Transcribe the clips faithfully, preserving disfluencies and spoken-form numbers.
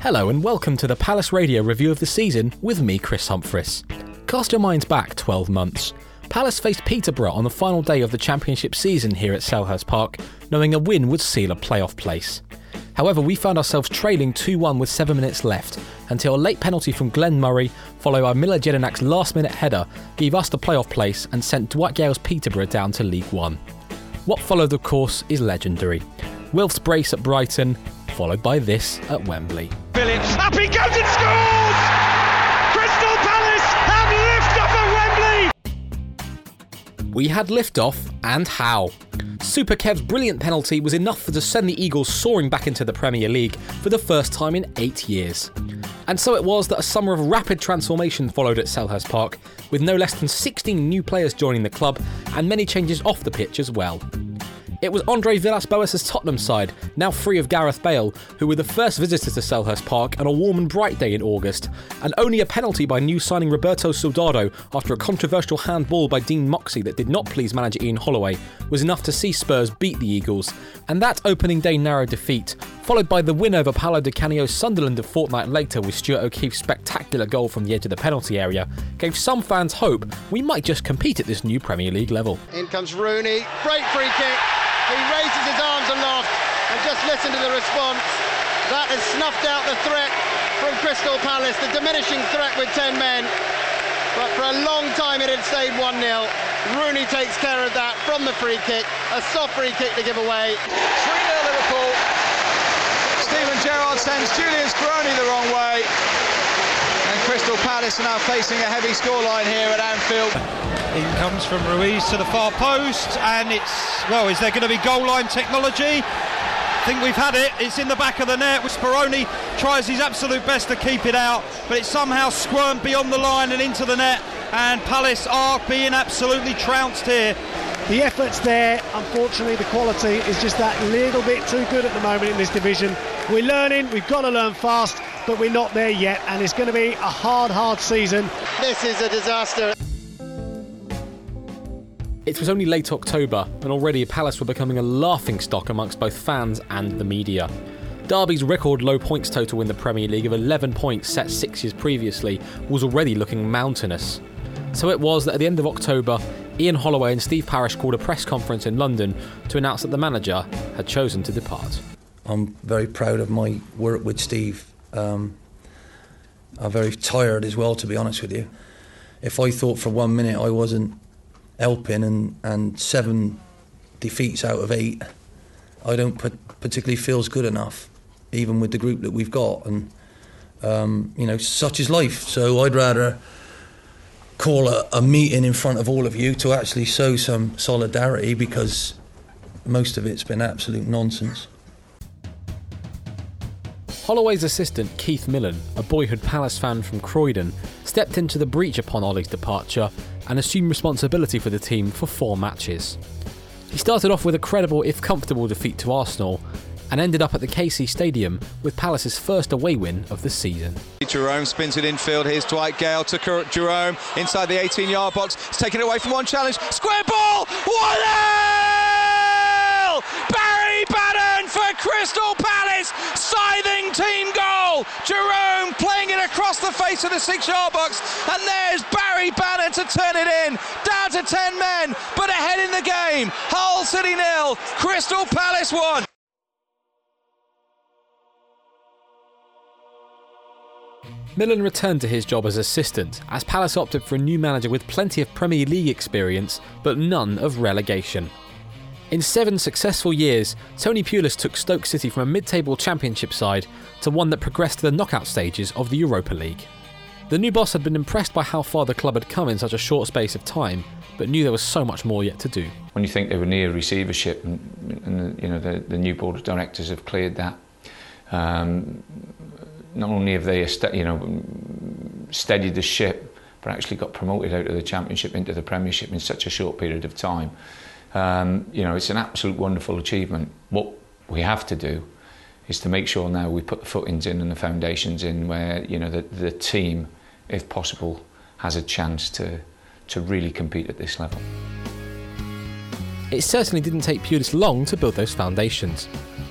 Hello and welcome to the Palace Radio Review of the Season with me, Chris Humphreys. Cast your minds back twelve months. Palace faced Peterborough on the final day of the Championship season here at Selhurst Park, knowing a win would seal a playoff place. However, we found ourselves trailing two one with seven minutes left, until a late penalty from Glenn Murray, followed by Mile Jedinak's last-minute header, gave us the playoff place and sent Dwight Gale's Peterborough down to League One. What followed, of course, is legendary. Wilf's brace at Brighton, followed by this at Wembley. Phillips, up he goes and scores! Crystal Palace have lift off at Wembley! We had liftoff, and how. Super Kev's brilliant penalty was enough to send the Eagles soaring back into the Premier League for the first time in eight years. And so it was that a summer of rapid transformation followed at Selhurst Park, with no less than sixteen new players joining the club and many changes off the pitch as well. It was Andre Villas-Boas' Tottenham side, now free of Gareth Bale, who were the first visitors to Selhurst Park on a warm and bright day in August, and only a penalty by new signing Roberto Soldado after a controversial handball by Dean Moxey that did not please manager Ian Holloway was enough to see Spurs beat the Eagles, and that opening day narrow defeat, followed by the win over Paolo Di Canio's Sunderland a fortnight later with Stuart O'Keefe's spectacular goal from the edge of the penalty area, gave some fans hope we might just compete at this new Premier League level. In comes Rooney, great free kick. He raises his arms aloft and just listen to the response. That has snuffed out the threat from Crystal Palace, the diminishing threat with ten men. But for a long time it had stayed one nil. Rooney takes care of that from the free kick. A soft free kick to give away. three nil Liverpool. Steven Gerrard sends Julian Speroni the wrong way. And Crystal Palace are now facing a heavy scoreline here at Anfield. In comes from Ruiz to the far post, and it's, well, is there going to be goal line technology? I think we've had it. It's in the back of the net. Speroni tries his absolute best to keep it out, but it somehow squirmed beyond the line and into the net, and Palace are being absolutely trounced here. The effort's there. Unfortunately, the quality is just that little bit too good at the moment in this division. We're learning. We've got to learn fast, but we're not there yet, and it's going to be a hard, hard season. This is a disaster. It was only late October, and already Palace were becoming a laughingstock amongst both fans and the media. Derby's record low points total in the Premier League of eleven points set six years previously was already looking mountainous. So it was that at the end of October, Ian Holloway and Steve Parish called a press conference in London to announce that the manager had chosen to depart. I'm very proud of my work with Steve. Um, I'm very tired as well, to be honest with you. If I thought for one minute I wasn't helping and, and seven defeats out of eight, I don't particularly feels good enough, even with the group that we've got. And, um, you know, such is life. So I'd rather call a, a meeting in front of all of you to actually show some solidarity, because most of it's been absolute nonsense. Holloway's assistant, Keith Millen, a boyhood Palace fan from Croydon, stepped into the breach upon Ollie's departure and assumed responsibility for the team for four matches. He started off with a credible, if comfortable, defeat to Arsenal and ended up at the K C Stadium with Palace's first away win of the season. Jerome spins it infield, here's Dwight Gale, to Jerome, inside the eighteen-yard box, he's taken it away from one challenge, square ball, one nil! Barry Bannan for Crystal Palace, scything team goal. Jerome playing it across the face of the six-yard box, and there's Barry Bannan to turn it in. Down to ten men, but ahead in the game. Hull City nil, Crystal Palace one. Millen returned to his job as assistant, as Palace opted for a new manager with plenty of Premier League experience, but none of relegation. In seven successful years, Tony Pulis took Stoke City from a mid-table Championship side to one that progressed to the knockout stages of the Europa League. The new boss had been impressed by how far the club had come in such a short space of time, but knew there was so much more yet to do. When you think they were near receivership, and, and you know the, the new board of directors have cleared that, um, not only have they you know steadied the ship, but actually got promoted out of the Championship into the Premiership in such a short period of time. Um, you know, it's an absolute wonderful achievement. What we have to do is to make sure now we put the footings in and the foundations in where, you know, the, the team, if possible, has a chance to, to really compete at this level. It certainly didn't take Pulis long to build those foundations.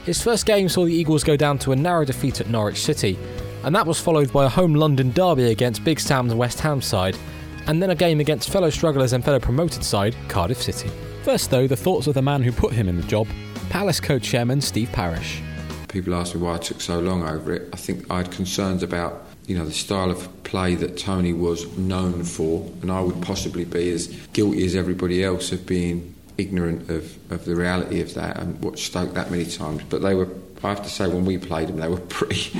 His first game saw the Eagles go down to a narrow defeat at Norwich City, and that was followed by a home London derby against Big Sam's West Ham side, and then a game against fellow strugglers and fellow promoted side, Cardiff City. First though, the thoughts of the man who put him in the job, Palace co-chairman Steve Parish. People ask me why I took so long over it. I think I had concerns about, you know, the style of play that Tony was known for, and I would possibly be as guilty as everybody else of being ignorant of, of the reality of that and watched Stoke that many times. But they were, I have to say, when we played them, they were pretty...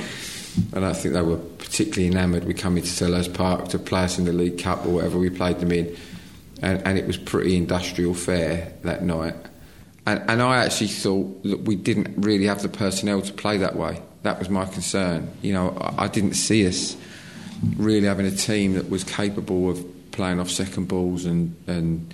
I don't think they were particularly enamoured. We come into Selhurst Park to play us in the League Cup or whatever we played them in, and, and it was pretty industrial fare that night. And, and I actually thought that we didn't really have the personnel to play that way. That was my concern. You know, I, I didn't see us really having a team that was capable of playing off second balls and, and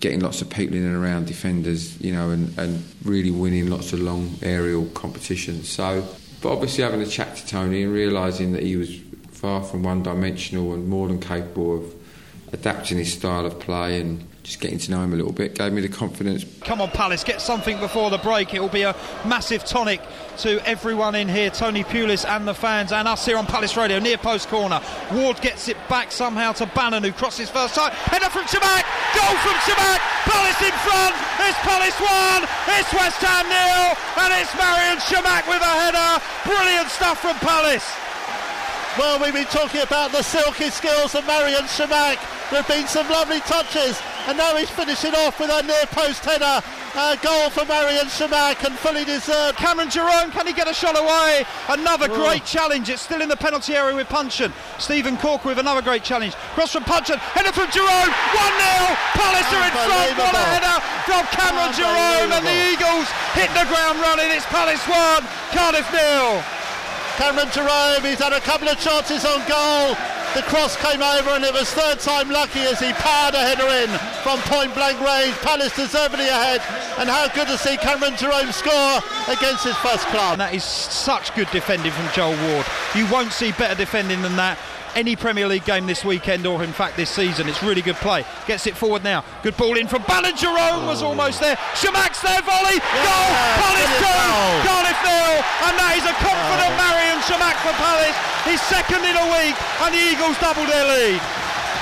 getting lots of people in and around defenders, you know, and, and really winning lots of long aerial competitions. So... But obviously having a chat to Tony and realising that he was far from one-dimensional and more than capable of adapting his style of play and just getting to know him a little bit gave me the confidence. Come on, Palace, get something before the break. It will be a massive tonic to everyone in here, Tony Pulis and the fans and us here on Palace Radio. Near post corner, Ward gets it back somehow to Bannan, who crosses first time. Header from Chamakh, goal from Chamakh, Palace in front. It's Palace one, it's West Ham nil, and it's Marouane Chamakh with a header. Brilliant stuff from Palace. Well, we've been talking about the silky skills of Marouane Chamakh. There have been some lovely touches, and now he's finishing off with a near post header. A goal for Marouane Chamakh, and fully deserved. Cameron Jerome, can he get a shot away? Another Whoa. great challenge. It's still in the penalty area with Puncheon. Stephen Corker with another great challenge. Cross from Puncheon, header from Jerome, one nil. Palace are in front. What a header from Cameron Jerome, and the Eagles hit the ground running. It's Palace one, Cardiff nil. Cameron Jerome, he's had a couple of chances on goal. The cross came over and it was third time lucky as he powered a header in from point blank range. Palace deservedly ahead, and how good to see Cameron Jerome score against his first club. And that is such good defending from Joel Ward. You won't see better defending than that any Premier League game this weekend, or in fact this season. It's really good play. Gets it forward now. Good ball in from Bannan. Jerome was almost there. Shamakh's there, volley. Yeah, goal. Yeah, Palace two, Cardiff nil. And that is a confident oh. Marouane Chamakh for Palace. He's second in a week, and the Eagles double their lead.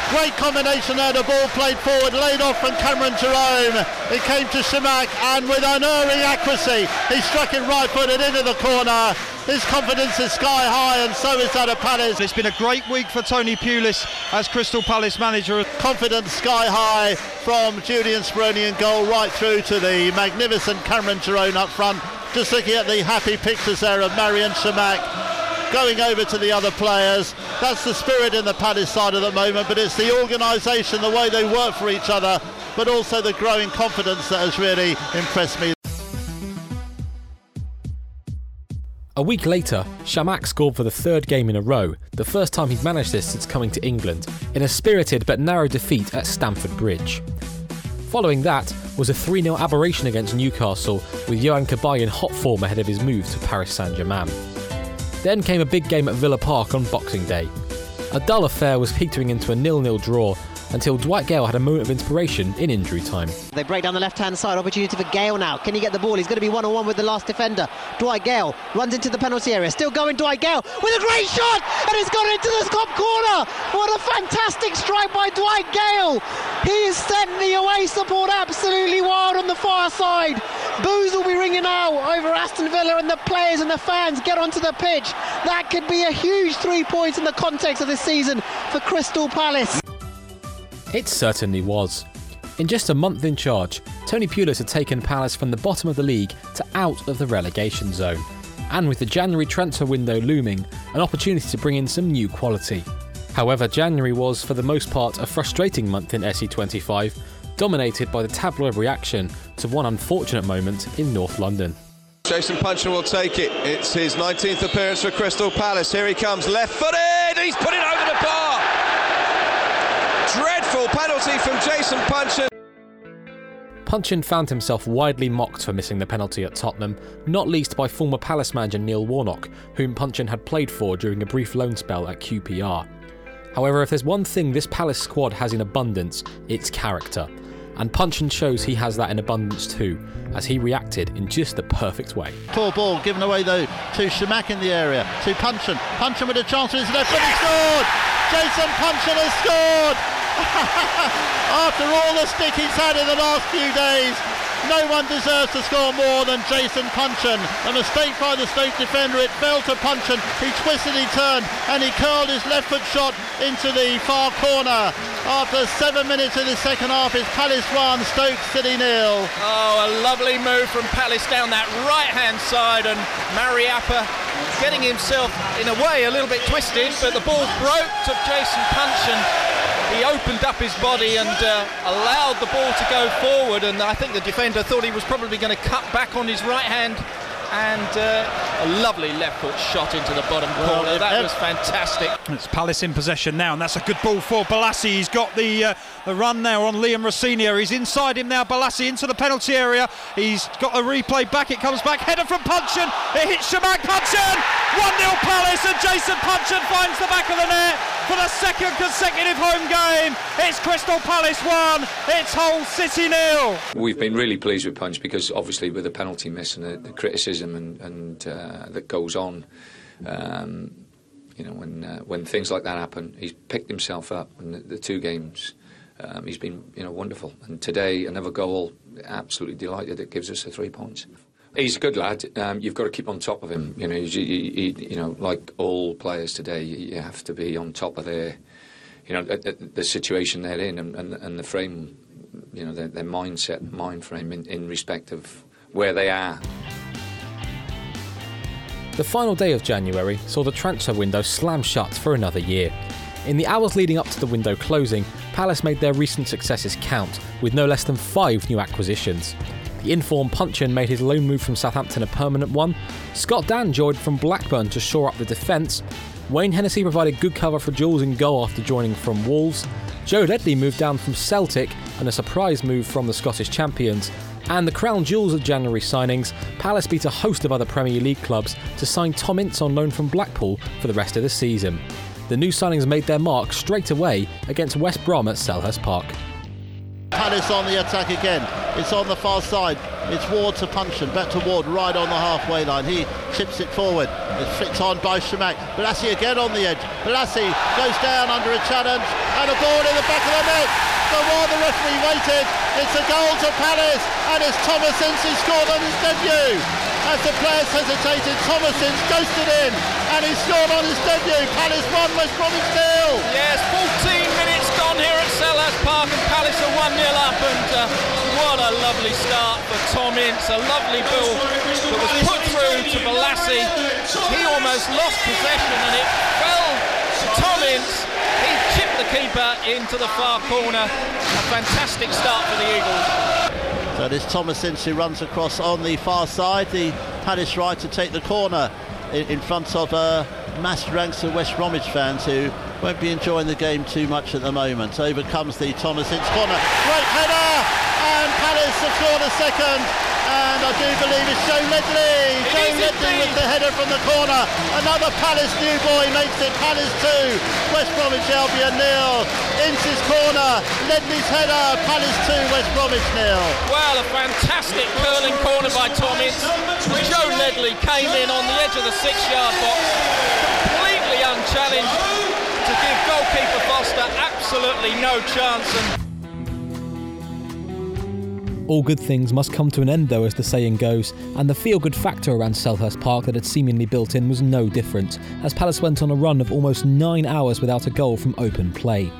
Great combination there. The ball played forward, laid off from Cameron Jerome. It came to Chamakh, and with unerring accuracy, he struck it right-footed into the corner. His confidence is sky high, and so is that of Palace. It's been a great week for Tony Pulis as Crystal Palace manager. Confidence sky high from Julian Speroni in goal, right through to the magnificent Cameron Jerome up front. Just looking at the happy pictures there of Marouane Chamakh going over to the other players. That's the spirit in the Palace side at the moment, but it's the organisation, the way they work for each other, but also the growing confidence that has really impressed me. A week later, Chamakh scored for the third game in a row, the first time he'd managed this since coming to England, in a spirited but narrow defeat at Stamford Bridge. Following that was a three nil aberration against Newcastle, with Yohan Cabaye in hot form ahead of his move to Paris Saint-Germain. Then came a big game at Villa Park on Boxing Day. A dull affair was petering into a nil nil draw until Dwight Gale had a moment of inspiration in injury time. They break down the left-hand side, opportunity for Gale now. Can he get the ball? He's going to be one-on-one with the last defender. Dwight Gale runs into the penalty area. Still going, Dwight Gale with a great shot, and it's gone into the top corner. What a fantastic strike by Dwight Gale. He is setting the away support absolutely wild on the far side. Boos will be ringing out over Aston Villa, and the players and the fans get onto the pitch. That could be a huge three points in the context of this season for Crystal Palace. It certainly was. In just a month in charge, Tony Pulis had taken Palace from the bottom of the league to out of the relegation zone. And with the January transfer window looming, an opportunity to bring in some new quality. However, January was, for the most part, a frustrating month in S E twenty-five, dominated by the tabloid reaction to one unfortunate moment in North London. Jason Puncheon will take it. It's his nineteenth appearance for Crystal Palace. Here he comes, left-footed, he's put it over the bar! Dreadful penalty from Jason Puncheon. Puncheon found himself widely mocked for missing the penalty at Tottenham, not least by former Palace manager Neil Warnock, whom Puncheon had played for during a brief loan spell at Q P R. However, if there's one thing this Palace squad has in abundance, it's character. And Puncheon shows he has that in abundance too, as he reacted in just the perfect way. Poor ball given away though to Chamakh in the area, to Puncheon. Puncheon with a chance with his left, but he scored! Jason Puncheon has scored! After all the stick he's had in the last few days, no one deserves to score more than Jason Puncheon. A mistake by the Stoke defender, it fell to Puncheon. He twisted, he turned, and he curled his left foot shot into the far corner. After seven minutes in the second half, it's Palace one, Stoke City nil. Oh, a lovely move from Palace down that right-hand side, and Mariappa getting himself, in a way, a little bit twisted, but the ball broke to Jason Puncheon. He opened up his body and uh, allowed the ball to go forward, and I think the defender thought he was probably going to cut back on his right hand, and uh, a lovely left foot shot into the bottom corner. That was fantastic. It's Palace in possession now, and that's a good ball for Bolasie. He's got the uh, the run now on Liam Rossignol. He's inside him now, Bolasie into the penalty area. He's got the replay back. It comes back, header from Puncheon. It hits Chamakh. Puncheon! one nil Palace, and Jason Puncheon finds the back of the net for the second consecutive home game. It's Crystal Palace one, it's Hull City nil. We've been really pleased with Punch because obviously with the penalty miss and the, the criticism and, and uh, that goes on, um, you know, when uh, when things like that happen, he's picked himself up. And the, the two games, um, he's been, you know, wonderful. And today, another goal. Absolutely delighted. It gives us the three points. He's a good lad. Um, you've got to keep on top of him. You know, you, you, you know, like all players today, you have to be on top of their, you know, the, the situation they're in and, and, and the frame, you know, their, their mindset, mind frame in, in respect of where they are. The final day of January saw the transfer window slam shut for another year. In the hours leading up to the window closing, Palace made their recent successes count with no less than five new acquisitions. The in-form Puncheon made his loan move from Southampton a permanent one. Scott Dan joined from Blackburn to shore up the defence. Wayne Hennessy provided good cover for Jules in goal after joining from Wolves. Joe Ledley moved down from Celtic, and a surprise move from the Scottish champions. And the crown jewels of January signings, Palace beat a host of other Premier League clubs to sign Tom Ince on loan from Blackpool for the rest of the season. The new signings made their mark straight away against West Brom at Selhurst Park. Palace on the attack again. It's on the far side. It's Ward to Puncheon. Back to Ward, right on the halfway line. He chips it forward. It's flicked on by Chamakh. Bolasie again on the edge. Bolasie goes down under a challenge, and a ball in the back of the net. But while the referee waited, it's a goal to Palace, and it's Thomas Ince who scored on his debut. As the players hesitated, Thomas Ince ghosted in, and he scored on his debut. Palace won, West Brom nil. Yes, fourteen minutes gone here at Selhurst Park, and Palace are one nil up, and uh, what a lovely start for Tom Ince. A lovely ball that was put through to Bolasie. He almost lost possession, and it fell to Tom Ince. He chipped the keeper into the far corner. A fantastic start for the Eagles. So there's Thomas Ince who runs across on the far side. The Palace right to take the corner in, in front of uh, mass ranks of West Bromwich fans who won't be enjoying the game too much at the moment. Over comes the Thomas Ince corner. Great header, and Palace have scored a second, and I do believe it's Joe Ledley. It Joe Ledley with the header from the corner. Another Palace new boy makes it Palace two, West Bromwich Albion nil. Ince's corner, Ledley's header, Palace two, West Bromwich nil. Well, a fantastic curling corner by Tom Ince. Joe Ledley came in on the edge of the six-yard box, completely unchallenged, to give goalkeeper Foster absolutely no chance. And all good things must come to an end though, as the saying goes, and the feel-good factor around Selhurst Park that had seemingly built in was no different, as Palace went on a run of almost nine hours without a goal from open play.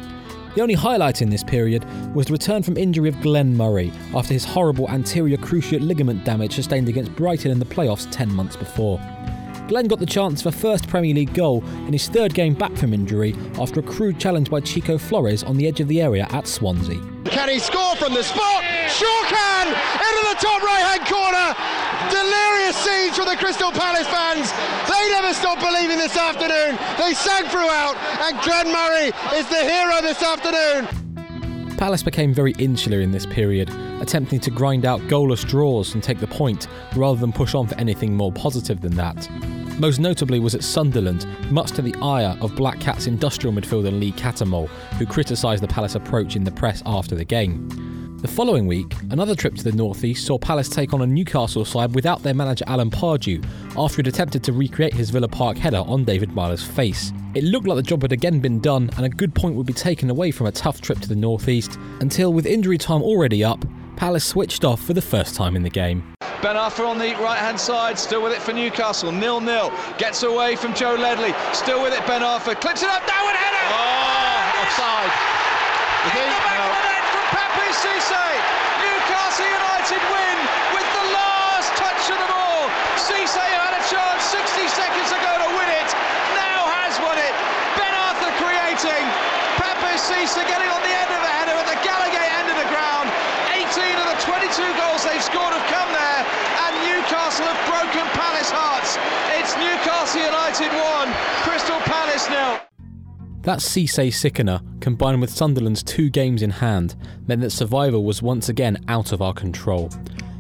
The only highlight in this period was the return from injury of Glenn Murray after his horrible anterior cruciate ligament damage sustained against Brighton in the playoffs ten months before. Glenn got the chance for first Premier League goal in his third game back from injury after a crude challenge by Chico Flores on the edge of the area at Swansea. Can he score from the spot? Sure can! Into the top right-hand corner! Delirious scenes for the Crystal Palace fans. They never stopped believing this afternoon. They sang throughout, and Glenn Murray is the hero this afternoon. Palace became very insular in this period, attempting to grind out goalless draws and take the point, rather than push on for anything more positive than that. Most notably was at Sunderland, much to the ire of Black Cats industrial midfielder Lee Cattermole, who criticised the Palace approach in the press after the game. The following week, another trip to the northeast saw Palace take on a Newcastle side without their manager Alan Pardew after he'd attempted to recreate his Villa Park header on David Miller's face. It looked like the job had again been done and a good point would be taken away from a tough trip to the northeast until, with injury time already up, Palace switched off for the first time in the game. Ben Arfa on the right-hand side, still with it for Newcastle, nil nil, gets away from Joe Ledley, still with it Ben Arfa, clips it up, downward header! Oh, offside. In the back from Papiss Cissé, Newcastle United win with the last touch of the ball. Cissé had a chance sixty seconds ago to win it, now has won it. Ben Arfa creating, Papiss Cissé getting on the end of the header at the Gallagher end of the ground. Two goals they've scored have come there, and Newcastle have broken Palace hearts. It's Newcastle United one, Crystal Palace nil. That Cissé sickener, combined with Sunderland's two games in hand, meant that survival was once again out of our control.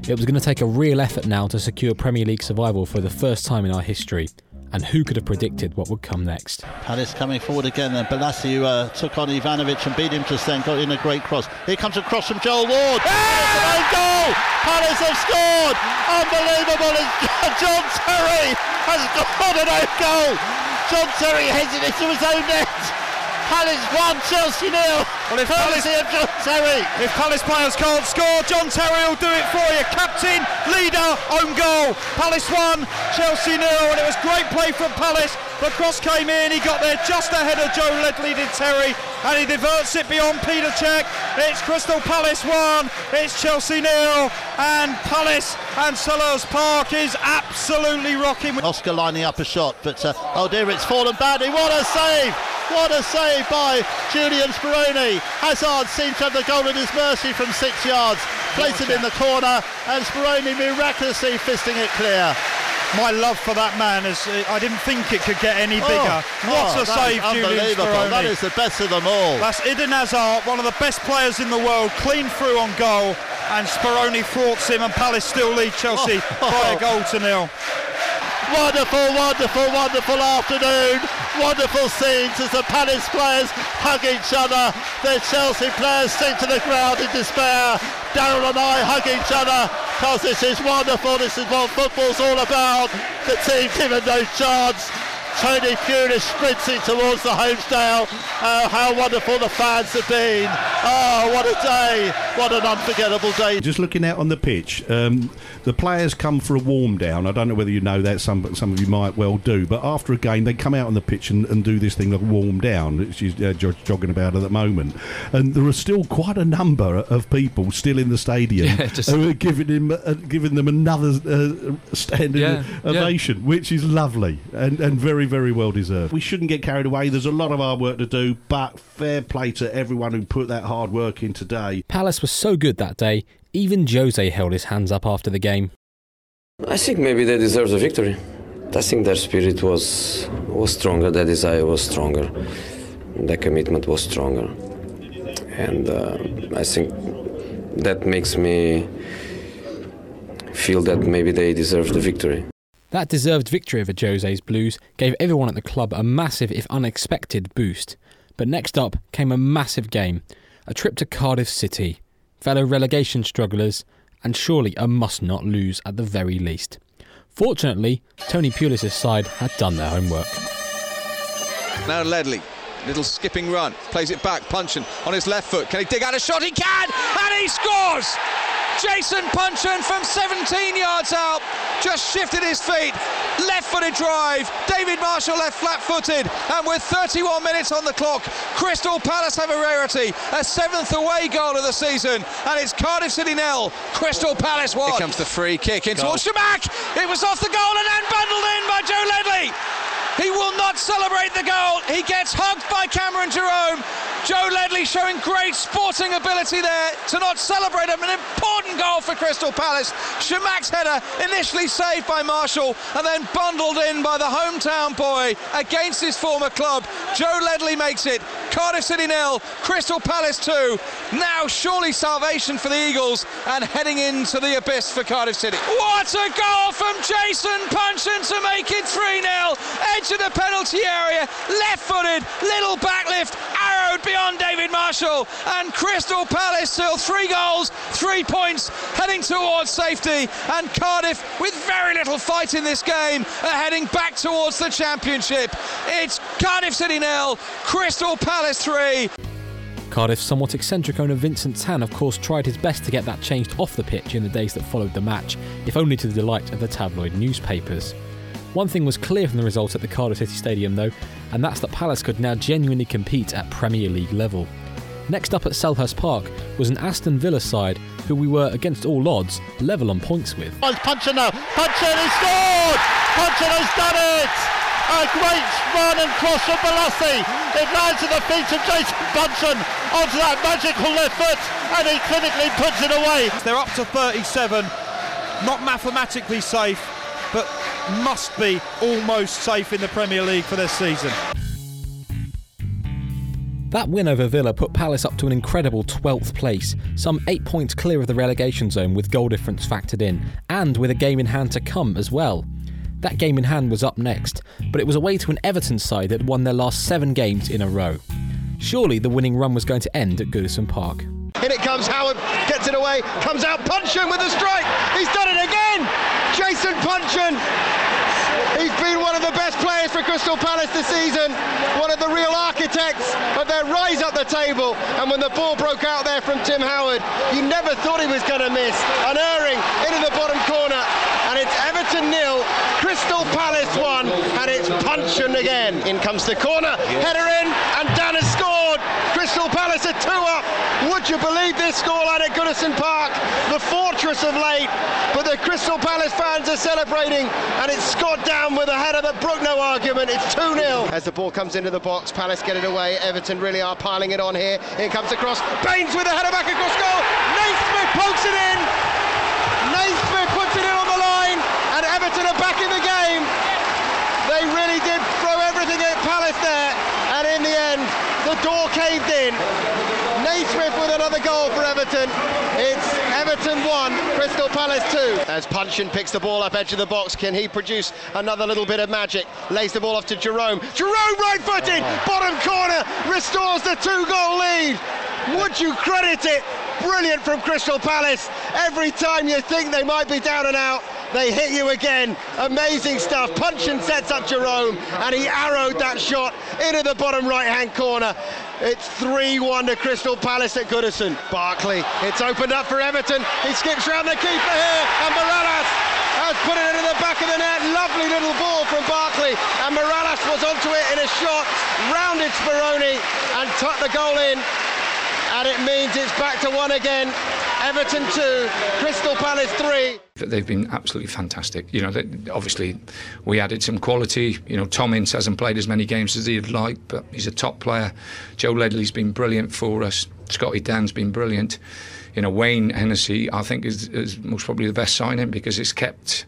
It was going to take a real effort now to secure Premier League survival for the first time in our history. And who could have predicted what would come next? Palace coming forward again then. Bolasie, who uh, took on Ivanovic and beat him just then, got in a great cross. Here comes a cross from Joel Ward. It's an own goal! Palace have scored! Unbelievable! And John Terry has got an own goal! John Terry heads it into his own net! Palace one, Chelsea nil! Well, if Palace, Palace, John Terry. If Palace players can't score, John Terry will do it for you. Captain, leader, own goal. Palace one, Chelsea nil, and it was great play from Palace. The cross came in, he got there just ahead of Joe Ledley, did Terry, and he diverts it beyond Peter Cech. It's Crystal Palace one, it's Chelsea nil, and Palace and Selhurst Park is absolutely rocking. Oscar lining up a shot, but uh, oh dear, it's fallen badly. What a save! What a save by Julian Speroni. Hazard seems to have the goal at his mercy from six yards. Plays it in the corner and Speroni miraculously fisting it clear. My love for that man is, I didn't think it could get any bigger. Oh, what oh, a save, Julian Speroni. That is the best of them all. That's Eden Hazard, one of the best players in the world, clean through on goal, and Speroni thwarts him, and Palace still lead Chelsea oh, oh. by a goal to nil. Wonderful, wonderful, wonderful afternoon. Wonderful scenes as the Palace players hug each other. The Chelsea players sink to the ground in despair. Darryl and I hug each other because this is wonderful. This is what football's all about. The team given no chance. Tony Pulis sprinting towards the Homesdale. Oh, how wonderful the fans have been. Oh, what a day. What an unforgettable day. Just looking out on the pitch, um, the players come for a warm down. I don't know whether you know that, some some of you might well do, but after a game they come out on the pitch and, and do this thing like warm down, which she's uh, jogging about at the moment. And there are still quite a number of people still in the stadium yeah, just... who are giving, him, uh, giving them another uh, standing yeah, ovation, yeah. which is lovely and, and very very well deserved. We shouldn't get carried away. There's a lot of hard work to do, but fair play to everyone who put that hard work in today. Palace was so good that day, even Jose held his hands up after the game. I think maybe they deserve the victory. I think their spirit was was stronger, their desire was stronger, their commitment was stronger. And uh, I think that makes me feel that maybe they deserve the victory. That deserved victory over Jose's Blues gave everyone at the club a massive, if unexpected, boost. But next up came a massive game, a trip to Cardiff City, fellow relegation strugglers, and surely a must-not lose at the very least. Fortunately, Tony Pulis' side had done their homework. Now Ledley, little skipping run, plays it back, Puncheon on his left foot. Can he dig out a shot? He can! And he scores! Jason Puncheon from seventeen yards out, just shifted his feet, left-footed drive, David Marshall left flat-footed, and with thirty-one minutes on the clock, Crystal Palace have a rarity, a seventh away goal of the season, and it's Cardiff City nil, Crystal Palace one. Here comes the free kick in towards Chamakh, it was off the goal and then bundled in by Joe Ledley. He will not celebrate the goal, he gets hugged by Cameron Jerome. Joe Ledley showing great sporting ability there to not celebrate an important goal for Crystal Palace. Shamakh's header initially saved by Marshall and then bundled in by the hometown boy against his former club. Joe Ledley makes it. Cardiff City nil, Crystal Palace two. Now surely salvation for the Eagles and heading into the abyss for Cardiff City. What a goal from Jason Puncheon to make it three nil. into the penalty area, left-footed, little backlift, arrowed beyond David Marshall, and Crystal Palace still three goals, three points, heading towards safety, and Cardiff, with very little fight in this game, are heading back towards the Championship. It's Cardiff City nil, Crystal Palace three. Cardiff's somewhat eccentric owner Vincent Tan, of course, tried his best to get that changed off the pitch in the days that followed the match, if only to the delight of the tabloid newspapers. One thing was clear from the result at the Cardiff City Stadium, though, and that's that Palace could now genuinely compete at Premier League level. Next up at Selhurst Park was an Aston Villa side who we were, against all odds, level on points with. Puncheon now, Puncheon has scored! Puncheon has done it! A great run and cross from Bolasie. It lands at the feet of Jason Puncheon onto that magical left foot, and he clinically puts it away. They're up to thirty-seven, not mathematically safe, but must be almost safe in the Premier League for this season. That win over Villa put Palace up to an incredible twelfth place, some eight points clear of the relegation zone with goal difference factored in, and with a game in hand to come as well. That game in hand was up next, but it was away to an Everton side that won their last seven games in a row. Surely the winning run was going to end at Goodison Park. In it comes, Howard gets it away, comes out, Puncheon with a strike! He's done it again! Jason Puncheon! He's been one of the best players for Crystal Palace this season, one of the real architects of their rise up the table, and when the ball broke out there from Tim Howard, you never thought he was going to miss. Unerring into the bottom corner, and it's Everton nil, Crystal Palace one, and it's Puncheon again. In comes the corner, header in, and Dan has scored. Crystal Palace are two up. Would you believe this scoreline at Goodison Park? The fortress of late, but the Crystal Palace fans are celebrating, and it's Scott down with a header that broke no argument. It's two nil. As the ball comes into the box, Palace get it away. Everton really are piling it on here. In comes across, Baines with a header back across goal. Naismith pokes it in. Naismith puts it in on the line, and Everton are back in the game. They really did throw everything at Palace there, and in the end, the door caved in. Naismith with another goal for Everton. It's Everton one, Crystal Palace two. As Puncheon picks the ball up edge of the box, can he produce another little bit of magic? Lays the ball off to Jerome. Jerome right-footed, oh. Bottom corner, restores the two-goal lead. Would you credit it? Brilliant from Crystal Palace. Every time you think they might be down and out, they hit you again. Amazing stuff. Puncheon sets up Jerome, and he arrowed that shot into the bottom right-hand corner. It's three one to Crystal Palace at Goodison. Barkley, it's opened up for Everton. He skips round the keeper here, and Morales has put it into the back of the net. Lovely little ball from Barkley, and Morales was onto it in a shot, rounded Speroni, and tucked the goal in. And it means it's back to one again. Everton two, Crystal Palace three. They've been absolutely fantastic. You know, they, obviously, we added some quality. You know, Tom Ince hasn't played as many games as he'd like, but he's a top player. Joe Ledley's been brilliant for us. Scotty Dan's been brilliant. You know, Wayne Hennessy, I think, is, is most probably the best signing because it's kept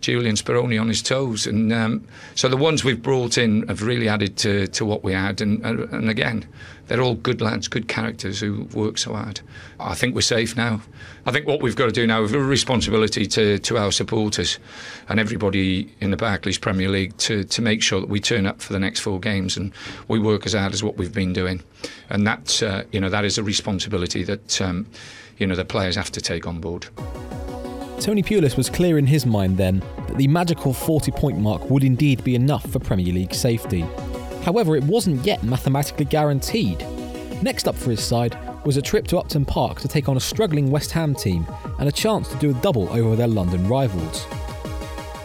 Julian Speroni on his toes. And um, so the ones we've brought in have really added to, to what we had. And, and again, they're all good lads, good characters who work so hard. I think we're safe now. I think what we've got to do now is a responsibility to, to our supporters and everybody in the Barclays Premier League to, to make sure that we turn up for the next four games and we work as hard as what we've been doing. And that, uh, you know, that is a responsibility that, um, you know, the players have to take on board. Tony Pulis was clear in his mind then that the magical forty-point mark would indeed be enough for Premier League safety. However, it wasn't yet mathematically guaranteed. Next up for his side was a trip to Upton Park to take on a struggling West Ham team and a chance to do a double over their London rivals.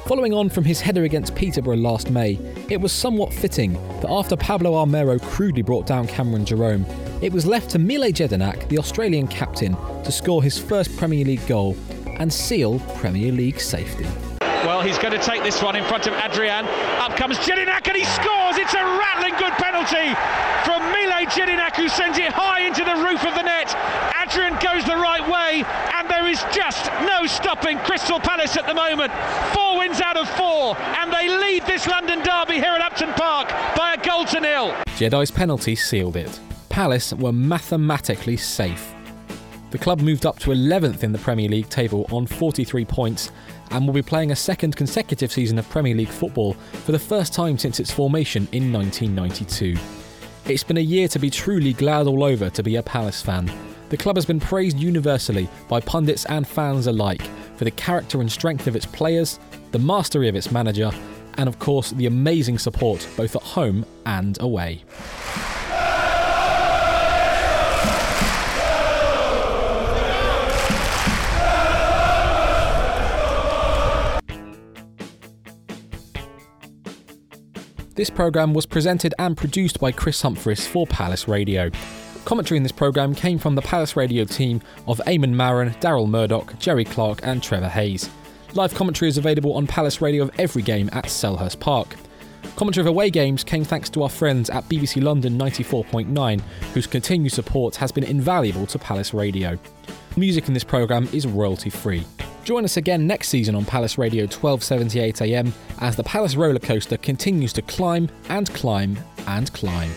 Following on from his header against Peterborough last May, it was somewhat fitting that after Pablo Armero crudely brought down Cameron Jerome, it was left to Mile Jedinak, the Australian captain, to score his first Premier League goal and seal Premier League safety. Well, he's going to take this one in front of Adrian. Up comes Jedinak and he scores! It's a rattling good penalty from Mile Jedinak, who sends it high into the roof of the net. Adrian goes the right way and there is just no stopping Crystal Palace at the moment. Four wins out of four and they lead this London derby here at Upton Park by a goal to nil. Jedi's penalty sealed it. Palace were mathematically safe. The club moved up to eleventh in the Premier League table on forty-three points and will be playing a second consecutive season of Premier League football for the first time since its formation in nineteen ninety-two. It's been a year to be truly glad all over to be a Palace fan. The club has been praised universally by pundits and fans alike for the character and strength of its players, the mastery of its manager, and of course the amazing support both at home and away. This programme was presented and produced by Chris Humphreys for Palace Radio. Commentary in this programme came from the Palace Radio team of Eamon Marin, Daryl Murdoch, Jerry Clark and Trevor Hayes. Live commentary is available on Palace Radio of every game at Selhurst Park. Commentary of away games came thanks to our friends at B B C London ninety-four point nine, whose continued support has been invaluable to Palace Radio. Music in this programme is royalty free. Join us again next season on Palace Radio twelve seventy-eight a m as the Palace roller coaster continues to climb and climb and climb.